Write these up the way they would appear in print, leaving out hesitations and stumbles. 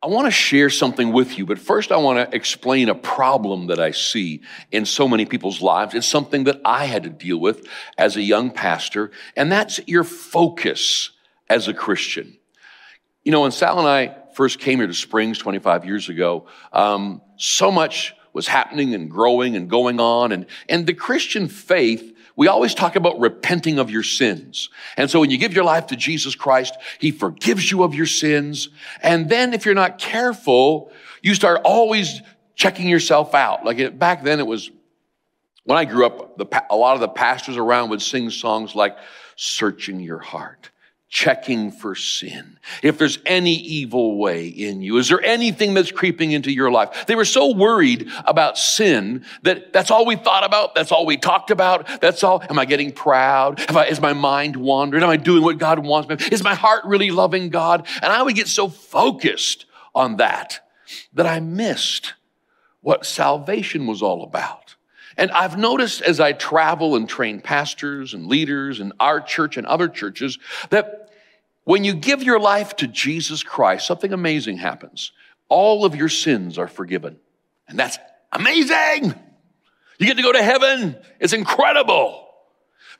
I want to share something with you, but first I want to explain a problem that I see in so many people's lives. It's something that I had to deal with as a young pastor, and that's your focus as a Christian. You know, when Sal and I first came here to Springs 25 years ago, so much was happening and growing and going on, and the Christian faith, we always talk about repenting of your sins. And so when you give your life to Jesus Christ, he forgives you of your sins. And then if you're not careful, you start always checking yourself out. Like back then it was, when I grew up, a lot of the pastors around would sing songs like, searching your heart, checking for sin. If there's any evil way in you, is there anything that's creeping into your life? They were so worried about sin that that's all we thought about. That's all we talked about. That's all. Am I getting proud? Is my mind wandering? Am I doing what God wants me? Is my heart really loving God? And I would get so focused on that I missed what salvation was all about. And I've noticed as I travel and train pastors and leaders in our church and other churches that when you give your life to Jesus Christ, something amazing happens. All of your sins are forgiven. And that's amazing. You get to go to heaven. It's incredible.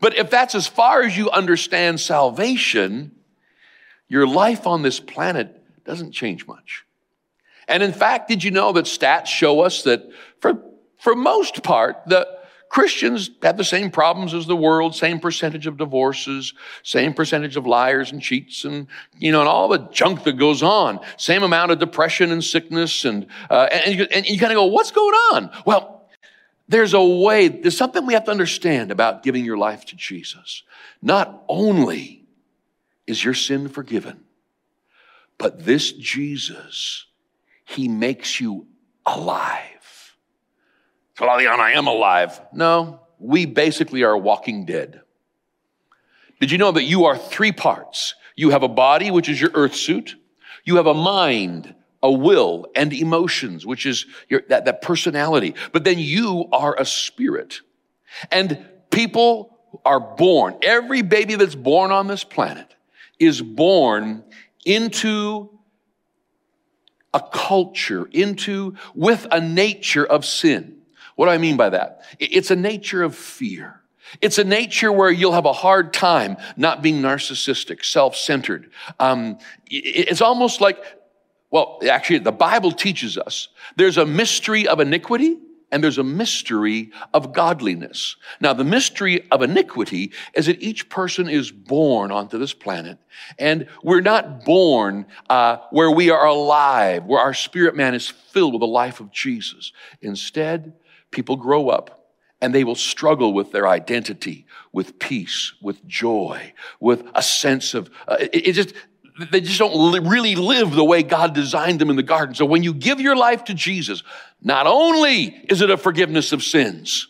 But if that's as far as you understand salvation, your life on this planet doesn't change much. And in fact, did you know that stats show us that for most part, the Christians have the same problems as the world, same percentage of divorces, same percentage of liars and cheats and all the junk that goes on, same amount of depression and sickness. And you kind of go, what's going on? Well, there's something we have to understand about giving your life to Jesus. Not only is your sin forgiven, but this Jesus, he makes you alive. Kaladion, I am alive. No, we basically are walking dead. Did you know that you are three parts? You have a body, which is your earth suit. You have a mind, a will, and emotions, which is that personality. But then you are a spirit. And people are born. Every baby that's born on this planet is born into a culture, with a nature of sin. What do I mean by that? It's a nature of fear. It's a nature where you'll have a hard time not being narcissistic, self-centered. It's almost like, the Bible teaches us there's a mystery of iniquity and there's a mystery of godliness. Now, the mystery of iniquity is that each person is born onto this planet, and we're not born where we are alive, where our spirit man is filled with the life of Jesus. Instead, people grow up and they will struggle with their identity, with peace, with joy, with a sense of, they just don't really live the way God designed them in the garden. So when you give your life to Jesus, not only is it a forgiveness of sins,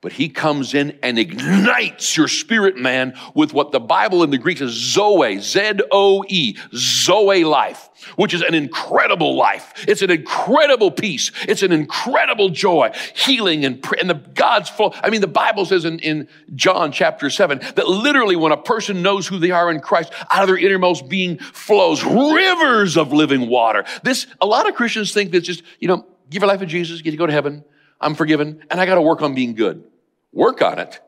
but he comes in and ignites your spirit man with what the Bible in the Greek says Zoe, Z-O-E, Zoe life, which is an incredible life. It's an incredible peace. It's an incredible joy, healing, and the God's full. I mean, the Bible says in John chapter 7 that literally when a person knows who they are in Christ, out of their innermost being flows rivers of living water. A lot of Christians think that just, give your life to Jesus, get to go to heaven, I'm forgiven, and I got to work on being good. Work on it.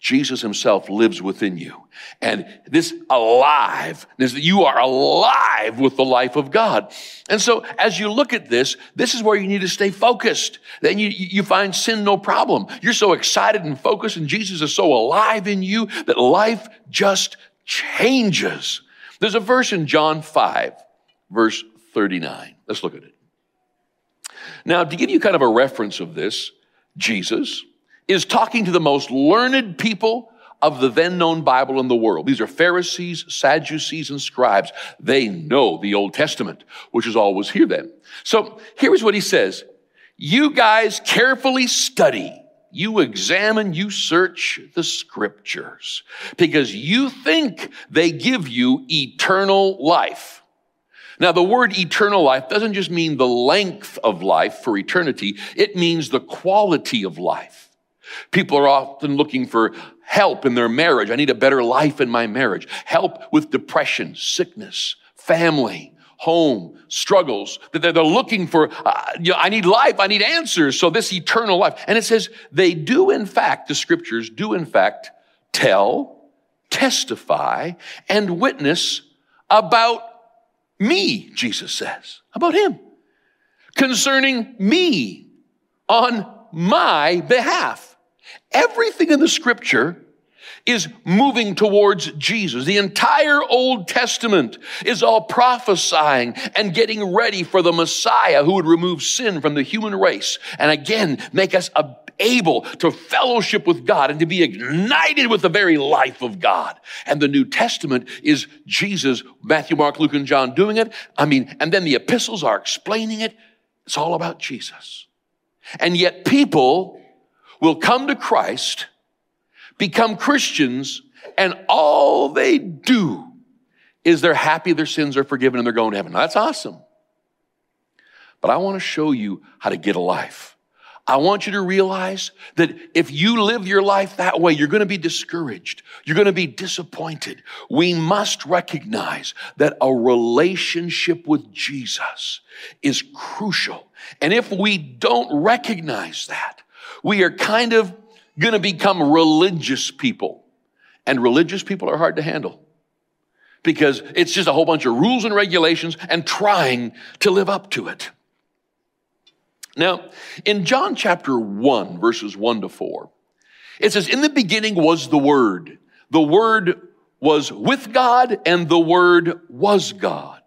Jesus himself lives within you. And you are alive with the life of God. And so as you look at this is where you need to stay focused. Then you find sin no problem. You're so excited and focused, and Jesus is so alive in you that life just changes. There's a verse in John 5, verse 39. Let's look at it. Now, to give you kind of a reference of this, Jesus is talking to the most learned people of the then known Bible in the world. These are Pharisees, Sadducees, and scribes. They know the Old Testament, which is always here then. So here's what he says. You guys carefully study, you examine, you search the scriptures because you think they give you eternal life. Now, the word eternal life doesn't just mean the length of life for eternity. It means the quality of life. People are often looking for help in their marriage. I need a better life in my marriage. Help with depression, sickness, family, home, struggles, that they're looking for, I need life, I need answers, so this eternal life. And it says they do in fact, the scriptures do in fact tell, testify, and witness about me, Jesus says, about him, concerning me on my behalf. Everything in the scripture is moving towards Jesus. The entire Old Testament is all prophesying and getting ready for the Messiah who would remove sin from the human race and again make us able to fellowship with God and to be ignited with the very life of God. And the New Testament is Jesus, Matthew, Mark, Luke, and John doing it. And then the epistles are explaining it. It's all about Jesus. And yet people will come to Christ, become Christians, and all they do is they're happy their sins are forgiven and they're going to heaven. Now, that's awesome. But I want to show you how to get a life. I want you to realize that if you live your life that way, you're going to be discouraged. You're going to be disappointed. We must recognize that a relationship with Jesus is crucial. And if we don't recognize that, we are kind of going to become religious people. And religious people are hard to handle because it's just a whole bunch of rules and regulations and trying to live up to it. Now, in John chapter 1, verses 1 to 4, it says, "In the beginning was the Word. The Word was with God, and the Word was God.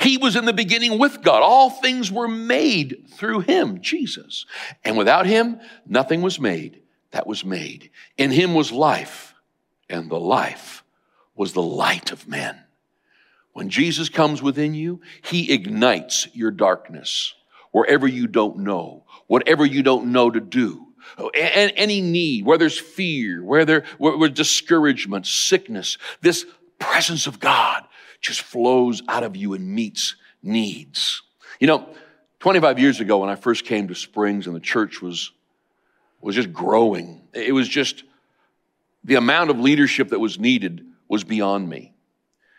He was in the beginning with God. All things were made through him," Jesus. "And without him, nothing was made that was made. In him was life, and the life was the light of men." When Jesus comes within you, he ignites your darkness. Wherever you don't know, whatever you don't know to do, and any need, where there's fear, where discouragement, sickness, this presence of God just flows out of you and meets needs. 25 years ago when I first came to Springs and the church was just growing, it was just the amount of leadership that was needed was beyond me.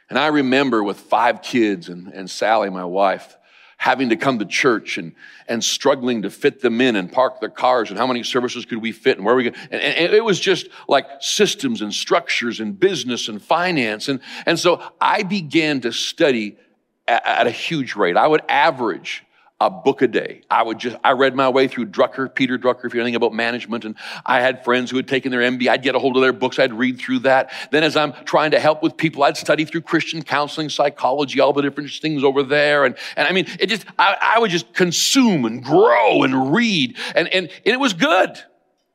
And I remember with 5 kids and Sally, my wife, having to come to church and struggling to fit them in and park their cars and how many services could we fit and where we go. And it was just like systems and structures and business and finance. And so I began to study at a huge rate. I would average a book a day. I read my way through Peter Drucker, if you know anything about management. And I had friends who had taken their MBA. I'd get a hold of their books. I'd read through that. Then as I'm trying to help with people, I'd study through Christian counseling, psychology, all the different things over there. I would just consume and grow and read. And it was good.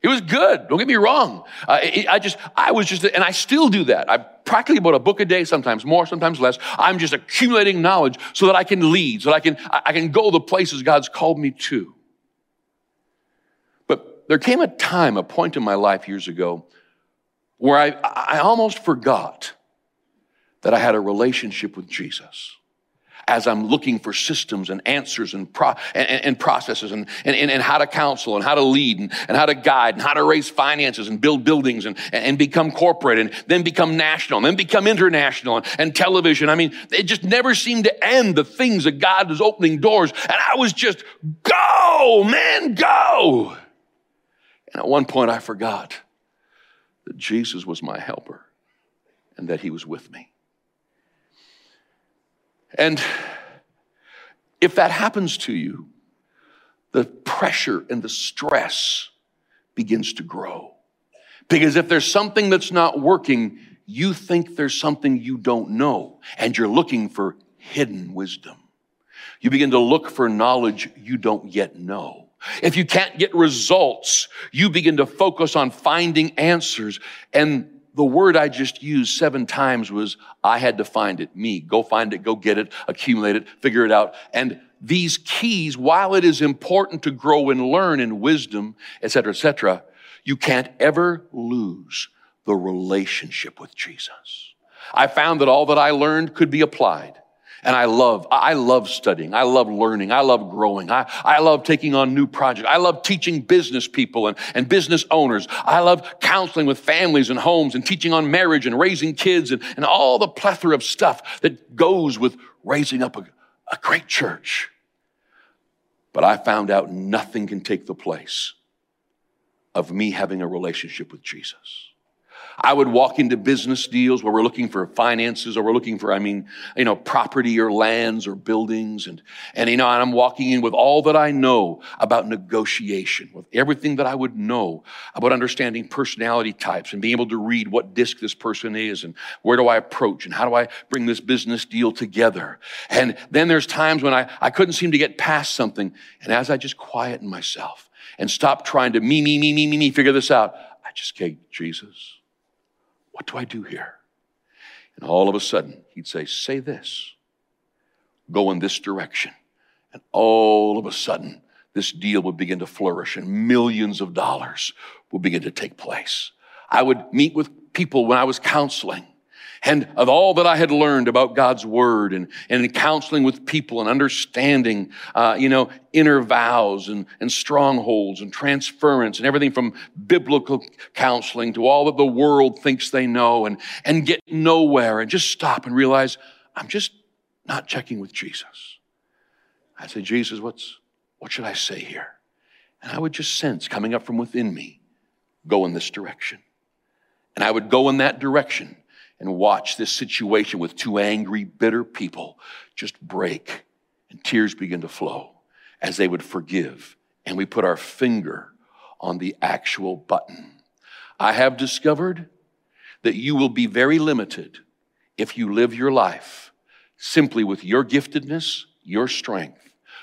It was good. Don't get me wrong. And I still do that. I practically about a book a day, sometimes more, sometimes less. I'm just accumulating knowledge so that I can lead, so that I can go the places God's called me to. But there came a point in my life years ago, where I almost forgot that I had a relationship with Jesus. As I'm looking for systems and answers and processes and how to counsel and how to lead and how to guide and how to raise finances and build buildings and become corporate and then become national and then become international and television. It just never seemed to end, the things that God was opening doors. And I was just, go, man, go. And at one point I forgot that Jesus was my helper and that he was with me. And if that happens to you, the pressure and the stress begins to grow. Because if there's something that's not working, you think there's something you don't know, and you're looking for hidden wisdom. You begin to look for knowledge you don't yet know. If you can't get results, you begin to focus on finding answers. And the word I just used 7 times was, I had to find it, me. Go find it, go get it, accumulate it, figure it out. And these keys, while it is important to grow and learn in wisdom, et cetera, you can't ever lose the relationship with Jesus. I found that all that I learned could be applied. And I love studying. I love learning. I love growing. I love taking on new projects. I love teaching business people and business owners. I love counseling with families and homes and teaching on marriage and raising kids and all the plethora of stuff that goes with raising up a, a great church. But I found out nothing can take the place of me having a relationship with Jesus. I would walk into business deals where we're looking for finances or we're looking for, property or lands or buildings. And I'm walking in with all that I know about negotiation, with everything that I would know about understanding personality types and being able to read what disc this person is and where do I approach and how do I bring this business deal together. And then there's times when I couldn't seem to get past something. And as I just quieten myself and stop trying to me, figure this out, I just say, Jesus, what do I do here? And all of a sudden, he'd say this, go in this direction. And all of a sudden, this deal would begin to flourish and millions of dollars would begin to take place. I would meet with people when I was counseling. And of all that I had learned about God's word and counseling with people and understanding, inner vows and strongholds and transference and everything from biblical counseling to all that the world thinks they know and get nowhere and just stop and realize I'm just not checking with Jesus. I say, Jesus, what should I say here? And I would just sense coming up from within me, go in this direction. And I would go in that direction and watch this situation with two angry, bitter people just break and tears begin to flow as they would forgive. And we put our finger on the actual button. I have discovered that you will be very limited if you live your life simply with your giftedness, your strength,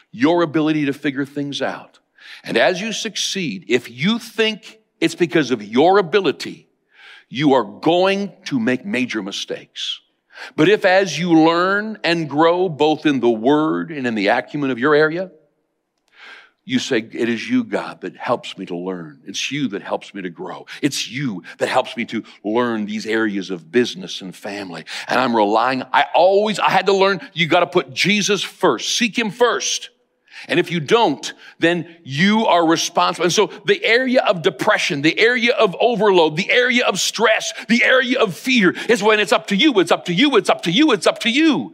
your ability to figure things out. And as you succeed, if you think it's because of your ability, you are going to make major mistakes. But if as you learn and grow, both in the word and in the acumen of your area, you say, it is you, God, that helps me to learn. It's you that helps me to grow. It's you that helps me to learn these areas of business and family. And I'm relying, I had to learn, you got to put Jesus first. Seek him first. And if you don't, then you are responsible. And so the area of depression, the area of overload, the area of stress, the area of fear is when it's up to you, it's up to you, it's up to you, it's up to you.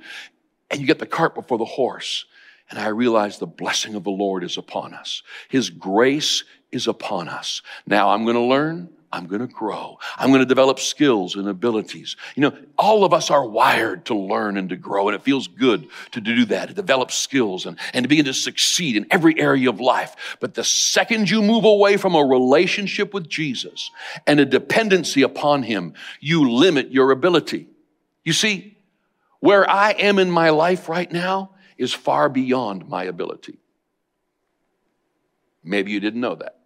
And you get the cart before the horse. And I realize the blessing of the Lord is upon us. His grace is upon us. Now I'm going to learn. I'm going to grow. I'm going to develop skills and abilities. All of us are wired to learn and to grow, and it feels good to do that, to develop skills and to begin to succeed in every area of life. But the second you move away from a relationship with Jesus and a dependency upon him, you limit your ability. You see, where I am in my life right now is far beyond my ability. Maybe you didn't know that.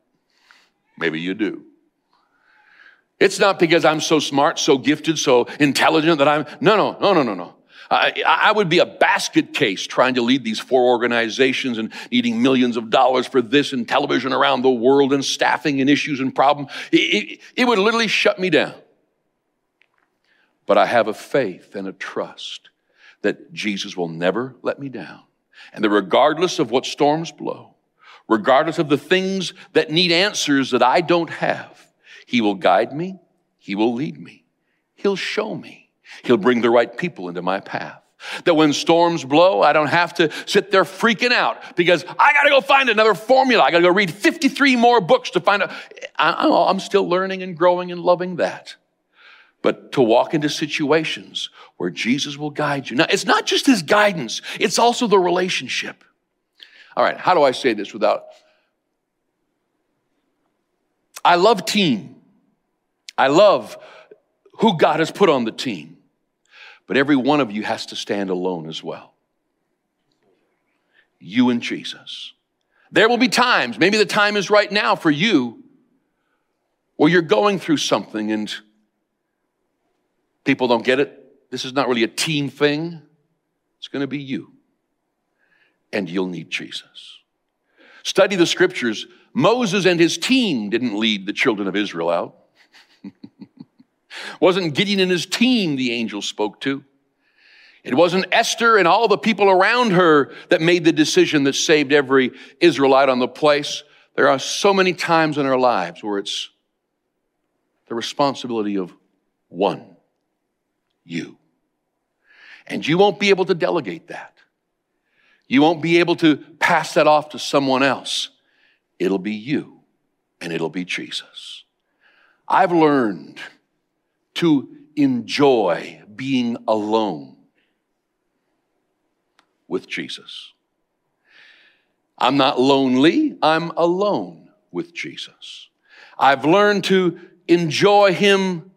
Maybe you do. It's not because I'm so smart, so gifted, so intelligent that I'm, no. I would be a basket case trying to lead these four organizations and needing millions of dollars for this and television around the world and staffing and issues and problems. It would literally shut me down. But I have a faith and a trust that Jesus will never let me down. And that regardless of what storms blow, regardless of the things that need answers that I don't have, he will guide me. He will lead me. He'll show me. He'll bring the right people into my path. That when storms blow, I don't have to sit there freaking out because I got to go find another formula. I got to go read 53 more books to find out. I'm still learning and growing and loving that. But to walk into situations where Jesus will guide you. Now, it's not just his guidance. It's also the relationship. All right, how do I say this without... I love team. I love who God has put on the team. But every one of you has to stand alone as well. You and Jesus. There will be times, maybe the time is right now for you, where you're going through something and people don't get it. This is not really a team thing. It's going to be you. And you'll need Jesus. Study the scriptures. Moses and his team didn't lead the children of Israel out. Wasn't Gideon and his team the angel spoke to. It wasn't Esther and all the people around her that made the decision that saved every Israelite on the place. There are so many times in our lives where it's the responsibility of one, you. And you won't be able to delegate that. You won't be able to pass that off to someone else. It'll be you, and it'll be Jesus. I've learned to enjoy being alone with Jesus. I'm not lonely, I'm alone with Jesus. I've learned to enjoy him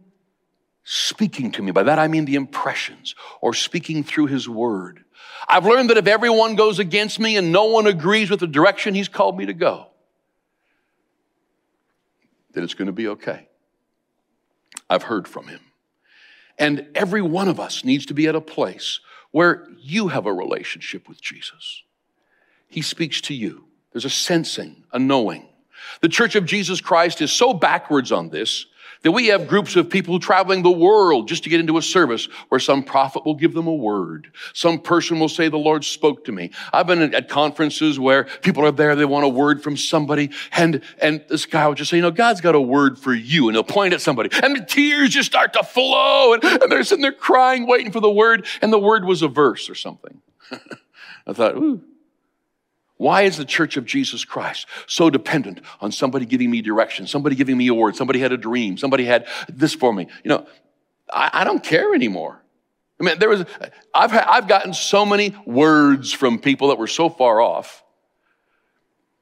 speaking to me. By that I mean the impressions, or speaking through his word. I've learned that if everyone goes against me and no one agrees with the direction he's called me to go, then it's going to be okay. I've heard from him. And every one of us needs to be at a place where you have a relationship with Jesus. He speaks to you. There's a sensing, a knowing. The Church of Jesus Christ is so backwards on this that we have groups of people traveling the world just to get into a service where some prophet will give them a word. Some person will say, the Lord spoke to me. I've been at conferences where people are there, they want a word from somebody, and this guy will just say, you know, God's got a word for you, and he'll point at somebody, and the tears just start to flow, and they're sitting there crying, waiting for the word, and the word was a verse or something. I thought, ooh. Why is the Church of Jesus Christ so dependent on somebody giving me direction, somebody giving me a word, somebody had a dream, somebody had this for me? You know, I don't care anymore. I mean, I've gotten so many words from people that were so far off,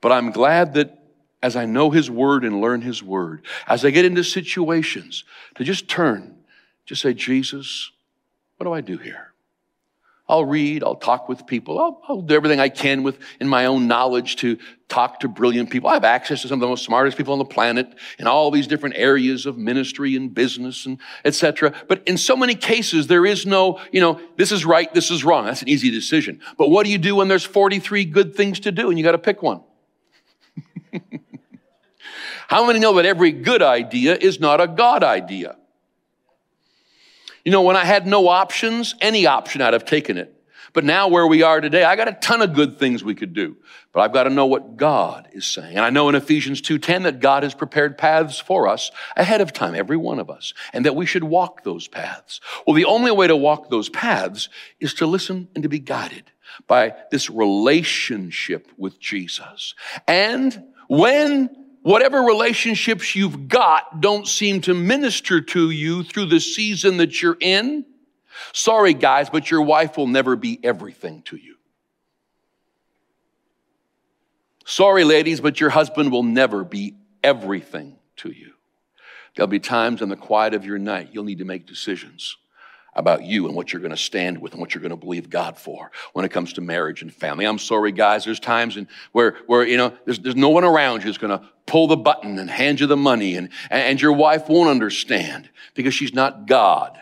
but I'm glad that as I know his word and learn his word, as I get into situations, to just turn, just say, Jesus, what do I do here? I'll read, I'll talk with people, I'll do everything I can with in my own knowledge to talk to brilliant people. I have access to some of the most smartest people on the planet in all these different areas of ministry and business and et cetera. But in so many cases, there is no, you know, this is right, this is wrong. That's an easy decision. But what do you do when there's 43 good things to do and you got to pick one? How many know that every good idea is not a God idea? You know, when I had no options, any option, I'd have taken it. But now where we are today, I got a ton of good things we could do. But I've got to know what God is saying. And I know in Ephesians 2:10 that God has prepared paths for us ahead of time, every one of us, and that we should walk those paths. Well, the only way to walk those paths is to listen and to be guided by this relationship with Jesus. And when whatever relationships you've got don't seem to minister to you through the season that you're in, sorry guys, but your wife will never be everything to you. Sorry ladies, but your husband will never be everything to you. There'll be times in the quiet of your night you'll need to make decisions about you and what you're going to stand with and what you're going to believe God for when it comes to marriage and family. I'm sorry, guys, there's times where you know, there's no one around who's going to pull the button and hand you the money, and your wife won't understand because she's not God.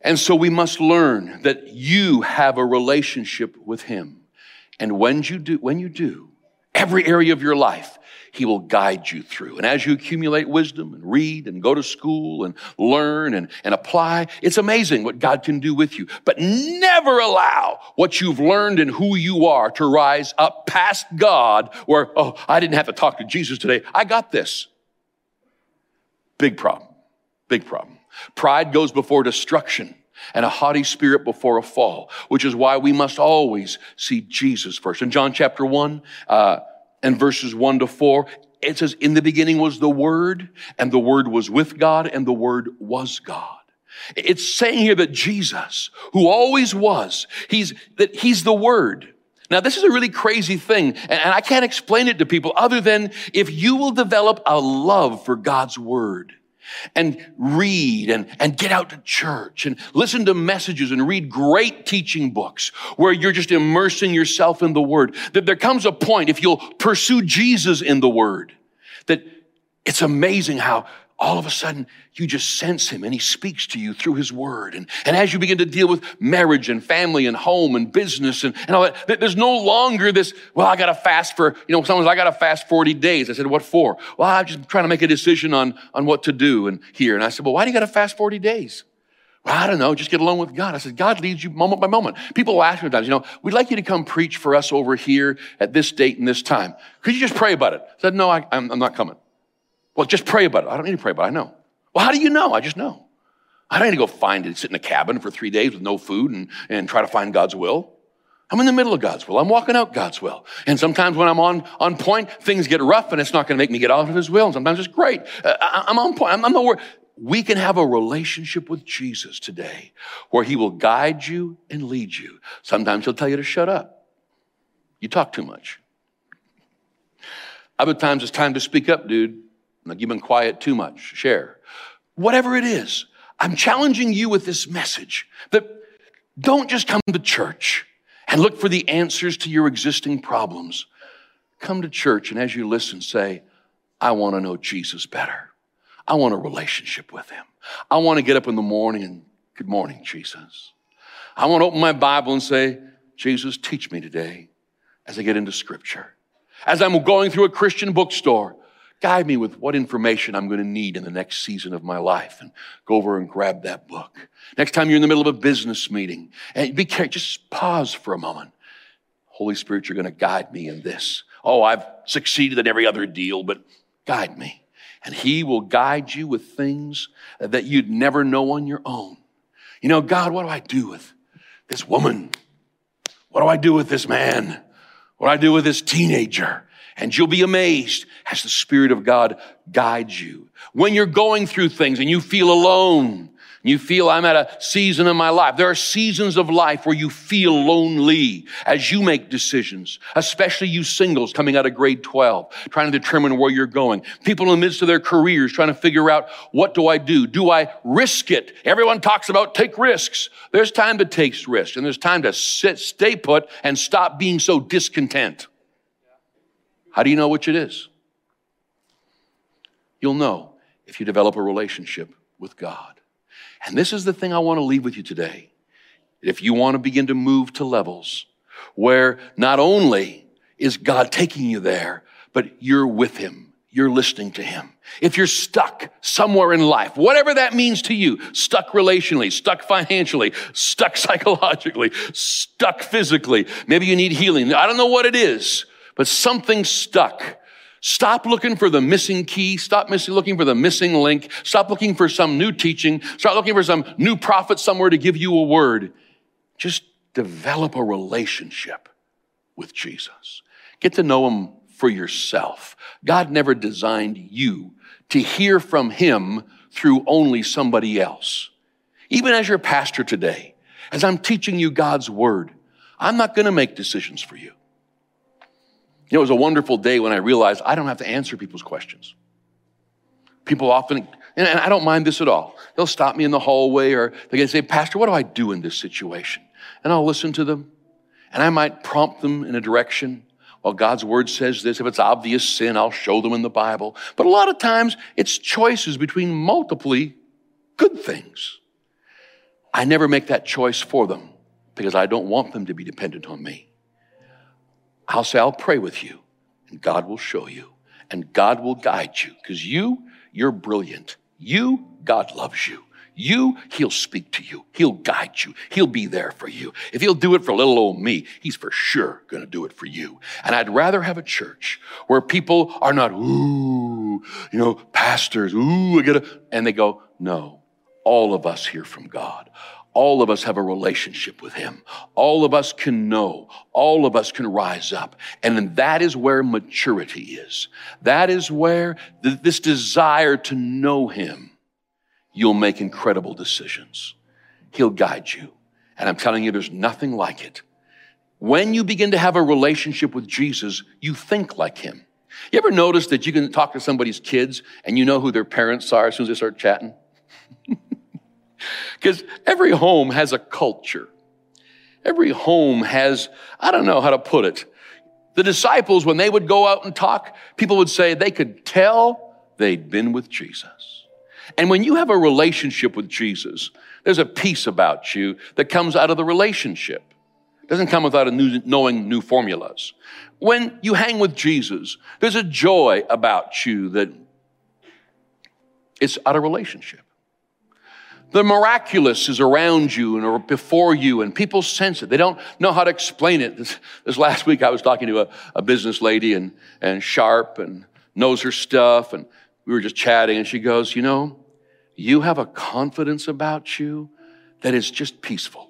And so we must learn that you have a relationship with him. And when you do, every area of your life, he will guide you through. And as you accumulate wisdom and read and go to school and learn and apply, it's amazing what God can do with you. But never allow what you've learned and who you are to rise up past God where, oh, I didn't have to talk to Jesus today. I got this. Big problem. Big problem. Pride goes before destruction, and a haughty spirit before a fall, which is why we must always see Jesus first. In John chapter 1 and verses 1 to 4, it says, in the beginning was the Word, and the Word was with God, and the Word was God. It's saying here that Jesus, who always was, he's the Word. Now, this is a really crazy thing, and I can't explain it to people other than if you will develop a love for God's Word, and read and get out to church and listen to messages and read great teaching books where you're just immersing yourself in the Word. That there comes a point, if you'll pursue Jesus in the Word, that it's amazing how all of a sudden you just sense him and he speaks to you through his Word. And as you begin to deal with marriage and family and home and business and all that, there's no longer this, well, I got to fast for, you know, someone's, I got to fast 40 days. I said, what for? Well, I'm just trying to make a decision on what to do and here. And I said, well, why do you got to fast 40 days? Well, I don't know, just get along with God. I said, God leads you moment by moment. People will ask me sometimes, you know, we'd like you to come preach for us over here at this date and this time. Could you just pray about it? I said, no, I'm not coming. Well, just pray about it. I don't need to pray about it. I know. Well, how do you know? I just know. I don't need to go find it, sit in a cabin for 3 days with no food and try to find God's will. I'm in the middle of God's will. I'm walking out God's will. And sometimes when I'm on point, things get rough and it's not going to make me get out of his will. And sometimes it's great. I'm on point. I'm not worried. We can have a relationship with Jesus today where he will guide you and lead you. Sometimes he'll tell you to shut up. You talk too much. Other times it's time to speak up, dude. Like, you've been quiet too much. Share. Whatever it is, I'm challenging you with this message that don't just come to church and look for the answers to your existing problems. Come to church and as you listen, say, I want to know Jesus better. I want a relationship with him. I want to get up in the morning and, good morning, Jesus. I want to open my Bible and say, Jesus, teach me today as I get into scripture. As I'm going through a Christian bookstore, guide me with what information I'm going to need in the next season of my life, and go over and grab that book. Next time you're in the middle of a business meeting, and be careful, just pause for a moment. Holy Spirit, you're going to guide me in this. Oh, I've succeeded at every other deal, but guide me. And he will guide you with things that you'd never know on your own. You know, God, what do I do with this woman? What do I do with this man? What do I do with this teenager? And you'll be amazed as the Spirit of God guides you. When you're going through things and you feel alone, you feel I'm at a season in my life. There are seasons of life where you feel lonely as you make decisions, especially you singles coming out of grade 12, trying to determine where you're going. People in the midst of their careers trying to figure out, what do I do? Do I risk it? Everyone talks about take risks. There's time to take risks, and there's time to stay put and stop being so discontent. How do you know which it is? You'll know if you develop a relationship with God. And this is the thing I want to leave with you today. If you want to begin to move to levels where not only is God taking you there, but you're with him, you're listening to him. If you're stuck somewhere in life, whatever that means to you, stuck relationally, stuck financially, stuck psychologically, stuck physically, maybe you need healing. I don't know what it is, but something's stuck. Stop looking for the missing key. Stop looking for the missing link. Stop looking for some new teaching. Stop looking for some new prophet somewhere to give you a word. Just develop a relationship with Jesus. Get to know him for yourself. God never designed you to hear from him through only somebody else. Even as your pastor today, as I'm teaching you God's word, I'm not going to make decisions for you. You know, it was a wonderful day when I realized I don't have to answer people's questions. People often, and I don't mind this at all, they'll stop me in the hallway or they'll say, Pastor, what do I do in this situation? And I'll listen to them, and I might prompt them in a direction. Well, God's word says this. If it's obvious sin, I'll show them in the Bible. But a lot of times, it's choices between multiple good things. I never make that choice for them because I don't want them to be dependent on me. I'll say, I'll pray with you, and God will show you, and God will guide you, because you're brilliant. You, God loves you. You, he'll speak to you. He'll guide you. He'll be there for you. If he'll do it for little old me, he's for sure going to do it for you. And I'd rather have a church where people are not, ooh, you know, pastors, ooh, I gotta, and they go, no, all of us hear from God. All of us have a relationship with him. All of us can know. All of us can rise up. And that is where maturity is. That is where this desire to know him, you'll make incredible decisions. He'll guide you. And I'm telling you, there's nothing like it. When you begin to have a relationship with Jesus, you think like him. You ever notice that you can talk to somebody's kids and you know who their parents are as soon as they start chatting? Because every home has a culture. Every home has, I don't know how to put it. The disciples, when they would go out and talk, people would say they could tell they'd been with Jesus. And when you have a relationship with Jesus, there's a peace about you that comes out of the relationship. It doesn't come without knowing new formulas. When you hang with Jesus, there's a joy about you that it's out of relationship. The miraculous is around you and or before you, and people sense it. They don't know how to explain it. This last week, I was talking to a business lady and sharp and knows her stuff, and we were just chatting, and she goes, you know, You have a confidence about you that is just peaceful.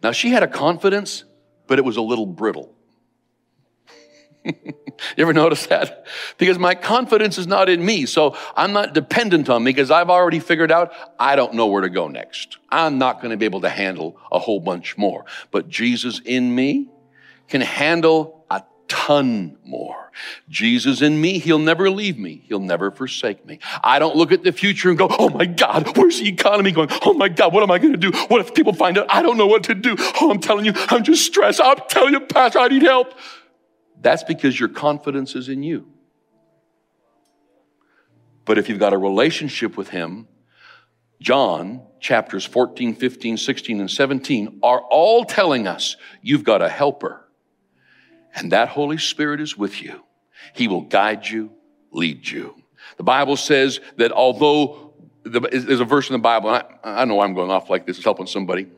Now, she had a confidence, but it was a little brittle. You ever notice that? Because my confidence is not in me, so I'm not dependent on me because I've already figured out I don't know where to go next. I'm not going to be able to handle a whole bunch more. But Jesus in me can handle a ton more. Jesus in me, he'll never leave me. He'll never forsake me. I don't look at the future and go, oh my God, where's the economy going? Oh my God, what am I going to do? What if people find out I don't know what to do? Oh, I'm telling you, I'm just stressed. I'm telling you, Pastor, I need help. That's because your confidence is in you. But if you've got a relationship with him, John chapters 14, 15, 16, and 17 are all telling us you've got a helper. And that Holy Spirit is with you. He will guide you, lead you. The Bible says that although, there's a verse in the Bible, and I know I'm going off like this, it's helping somebody,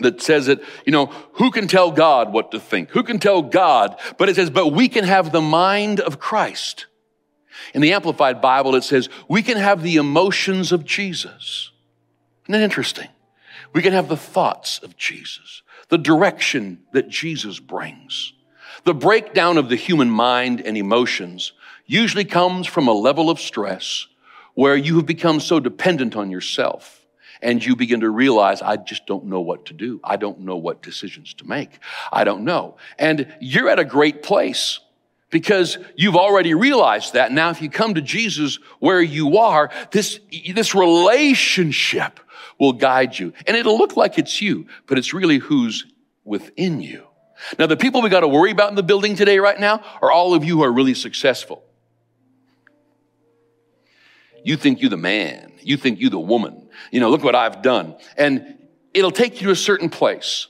that says that, you know, who can tell God what to think? Who can tell God? But it says, but we can have the mind of Christ. In the Amplified Bible, it says, we can have the emotions of Jesus. Isn't that interesting? We can have the thoughts of Jesus, the direction that Jesus brings. The breakdown of the human mind and emotions usually comes from a level of stress where you have become so dependent on yourself. And you begin to realize, I just don't know what to do. I don't know what decisions to make. I don't know. And you're at a great place because you've already realized that. Now, if you come to Jesus where you are, this relationship will guide you. And it'll look like it's you, but it's really who's within you. Now, the people we got to worry about in the building today right now are all of you who are really successful. You think you're the man. You think you're the woman. You know, look what I've done. And it'll take you to a certain place.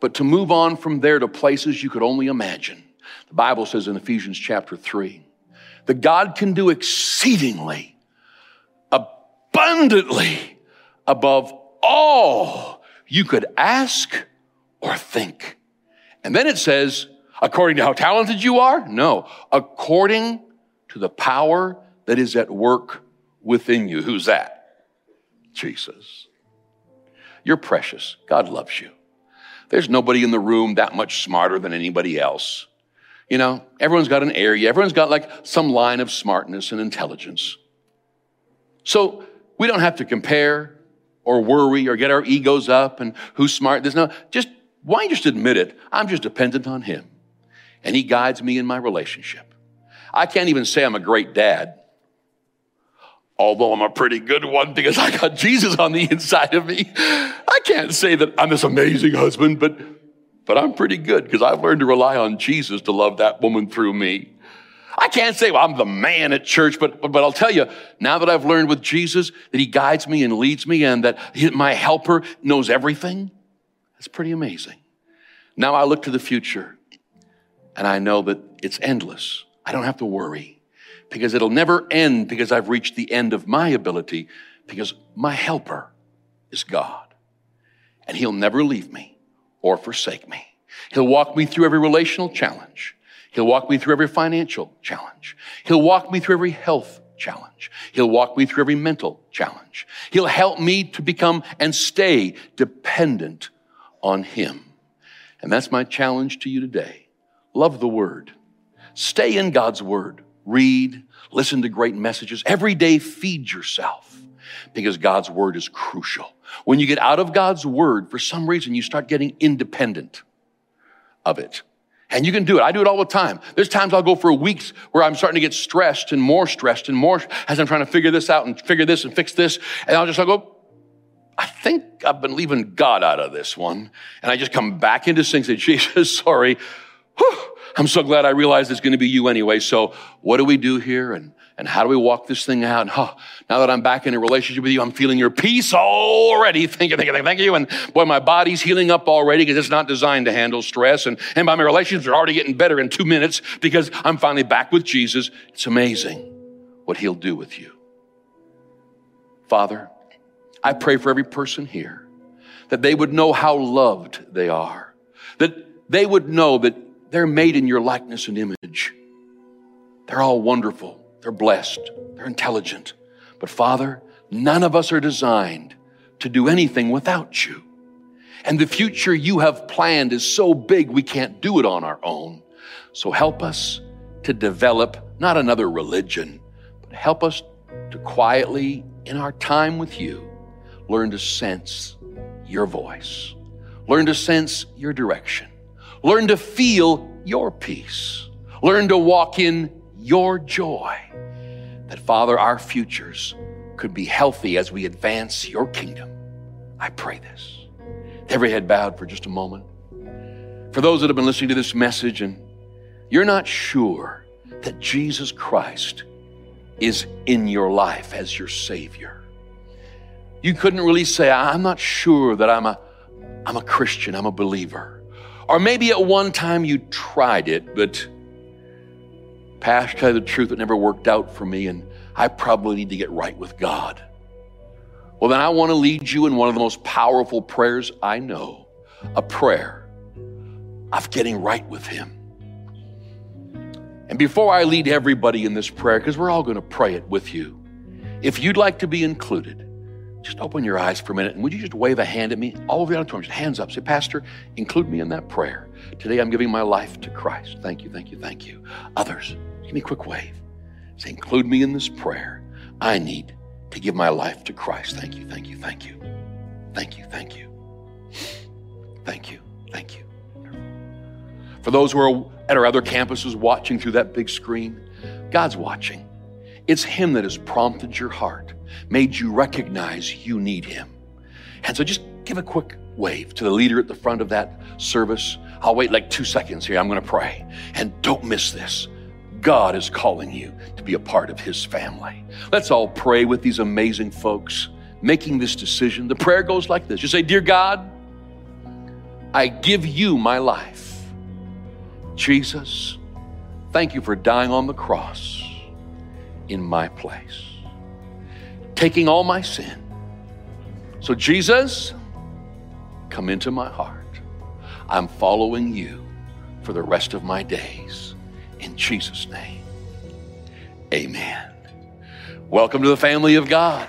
But to move on from there to places you could only imagine. The Bible says in Ephesians chapter 3, that God can do exceedingly, abundantly, above all you could ask or think. And then it says, according to how talented you are? No, according to the power that is at work within you. Who's that? Jesus. You're precious. God loves you. There's nobody in the room that much smarter than anybody else. You know, everyone's got an area. Everyone's got like some line of smartness and intelligence. So we don't have to compare or worry or get our egos up and who's smart. There's no, just, why don't you just admit it? I'm just dependent on him. And he guides me in my relationship. I can't even say I'm a great dad. Although I'm a pretty good one because I got Jesus on the inside of me. I can't say that I'm this amazing husband, but I'm pretty good because I've learned to rely on Jesus to love that woman through me. I can't say, well, I'm the man at church, but I'll tell you, now that I've learned with Jesus that he guides me and leads me and that my helper knows everything, that's pretty amazing. Now I look to the future and I know that it's endless. I don't have to worry. Because it'll never end because I've reached the end of my ability because my helper is God. And he'll never leave me or forsake me. He'll walk me through every relational challenge. He'll walk me through every financial challenge. He'll walk me through every health challenge. He'll walk me through every mental challenge. He'll help me to become and stay dependent on him. And that's my challenge to you today. Love the word. Stay in God's word. Read, listen to great messages. Every day, feed yourself because God's word is crucial. When you get out of God's word, for some reason, you start getting independent of it. And you can do it. I do it all the time. There's times I'll go for weeks where I'm starting to get stressed and more as I'm trying to figure this out and figure this and fix this. And I'll go, I think I've been leaving God out of this one. And I just come back into sync and say, Jesus, sorry. Whew. I'm so glad I realized it's going to be you anyway. So what do we do here? And how do we walk this thing out? And now that I'm back in a relationship with you, I'm feeling your peace already. Thank you. And boy, my body's healing up already because it's not designed to handle stress. And my relationships are already getting better in 2 minutes because I'm finally back with Jesus. It's amazing what he'll do with you. Father, I pray for every person here that they would know how loved they are, that they would know that they're made in your likeness and image. They're all wonderful. They're blessed. They're intelligent. But Father, none of us are designed to do anything without you. And the future you have planned is so big we can't do it on our own. So help us to develop not another religion, but help us to quietly, in our time with you, learn to sense your voice. Learn to sense your direction. Learn to feel your peace. Learn to walk in your joy. That, Father, our futures could be healthy as we advance your kingdom. I pray this. Every head bowed for just a moment. For those that have been listening to this message and you're not sure that Jesus Christ is in your life as your Savior, you couldn't really say, I'm not sure that I'm a Christian, I'm a believer. Or maybe at one time you tried it, but Pastor, tell you the truth, it never worked out for me, and I probably need to get right with God. Well, then I want to lead you in one of the most powerful prayers I know, a prayer of getting right with Him. And before I lead everybody in this prayer, because we're all going to pray it with you, if you'd like to be included, just open your eyes for a minute, and would you just wave a hand at me? All over the auditorium, just hands up. Say, Pastor, include me in that prayer. Today I'm giving my life to Christ. Thank you, thank you, thank you. Others, give me a quick wave. Say, include me in this prayer. I need to give my life to Christ. Thank you, thank you, thank you. Thank you, thank you. Thank you, thank you. For those who are at our other campuses watching through that big screen, God's watching. It's Him that has prompted your heart, made you recognize you need Him. And so just give a quick wave to the leader at the front of that service. I'll wait like 2 seconds here. I'm going to pray. And don't miss this. God is calling you to be a part of His family. Let's all pray with these amazing folks making this decision. The prayer goes like this. You say, Dear God, I give you my life. Jesus, thank you for dying on the cross in my place, taking all my sin. So Jesus, come into my heart. I'm following you for the rest of my days. In Jesus' name, amen. Welcome to the family of God.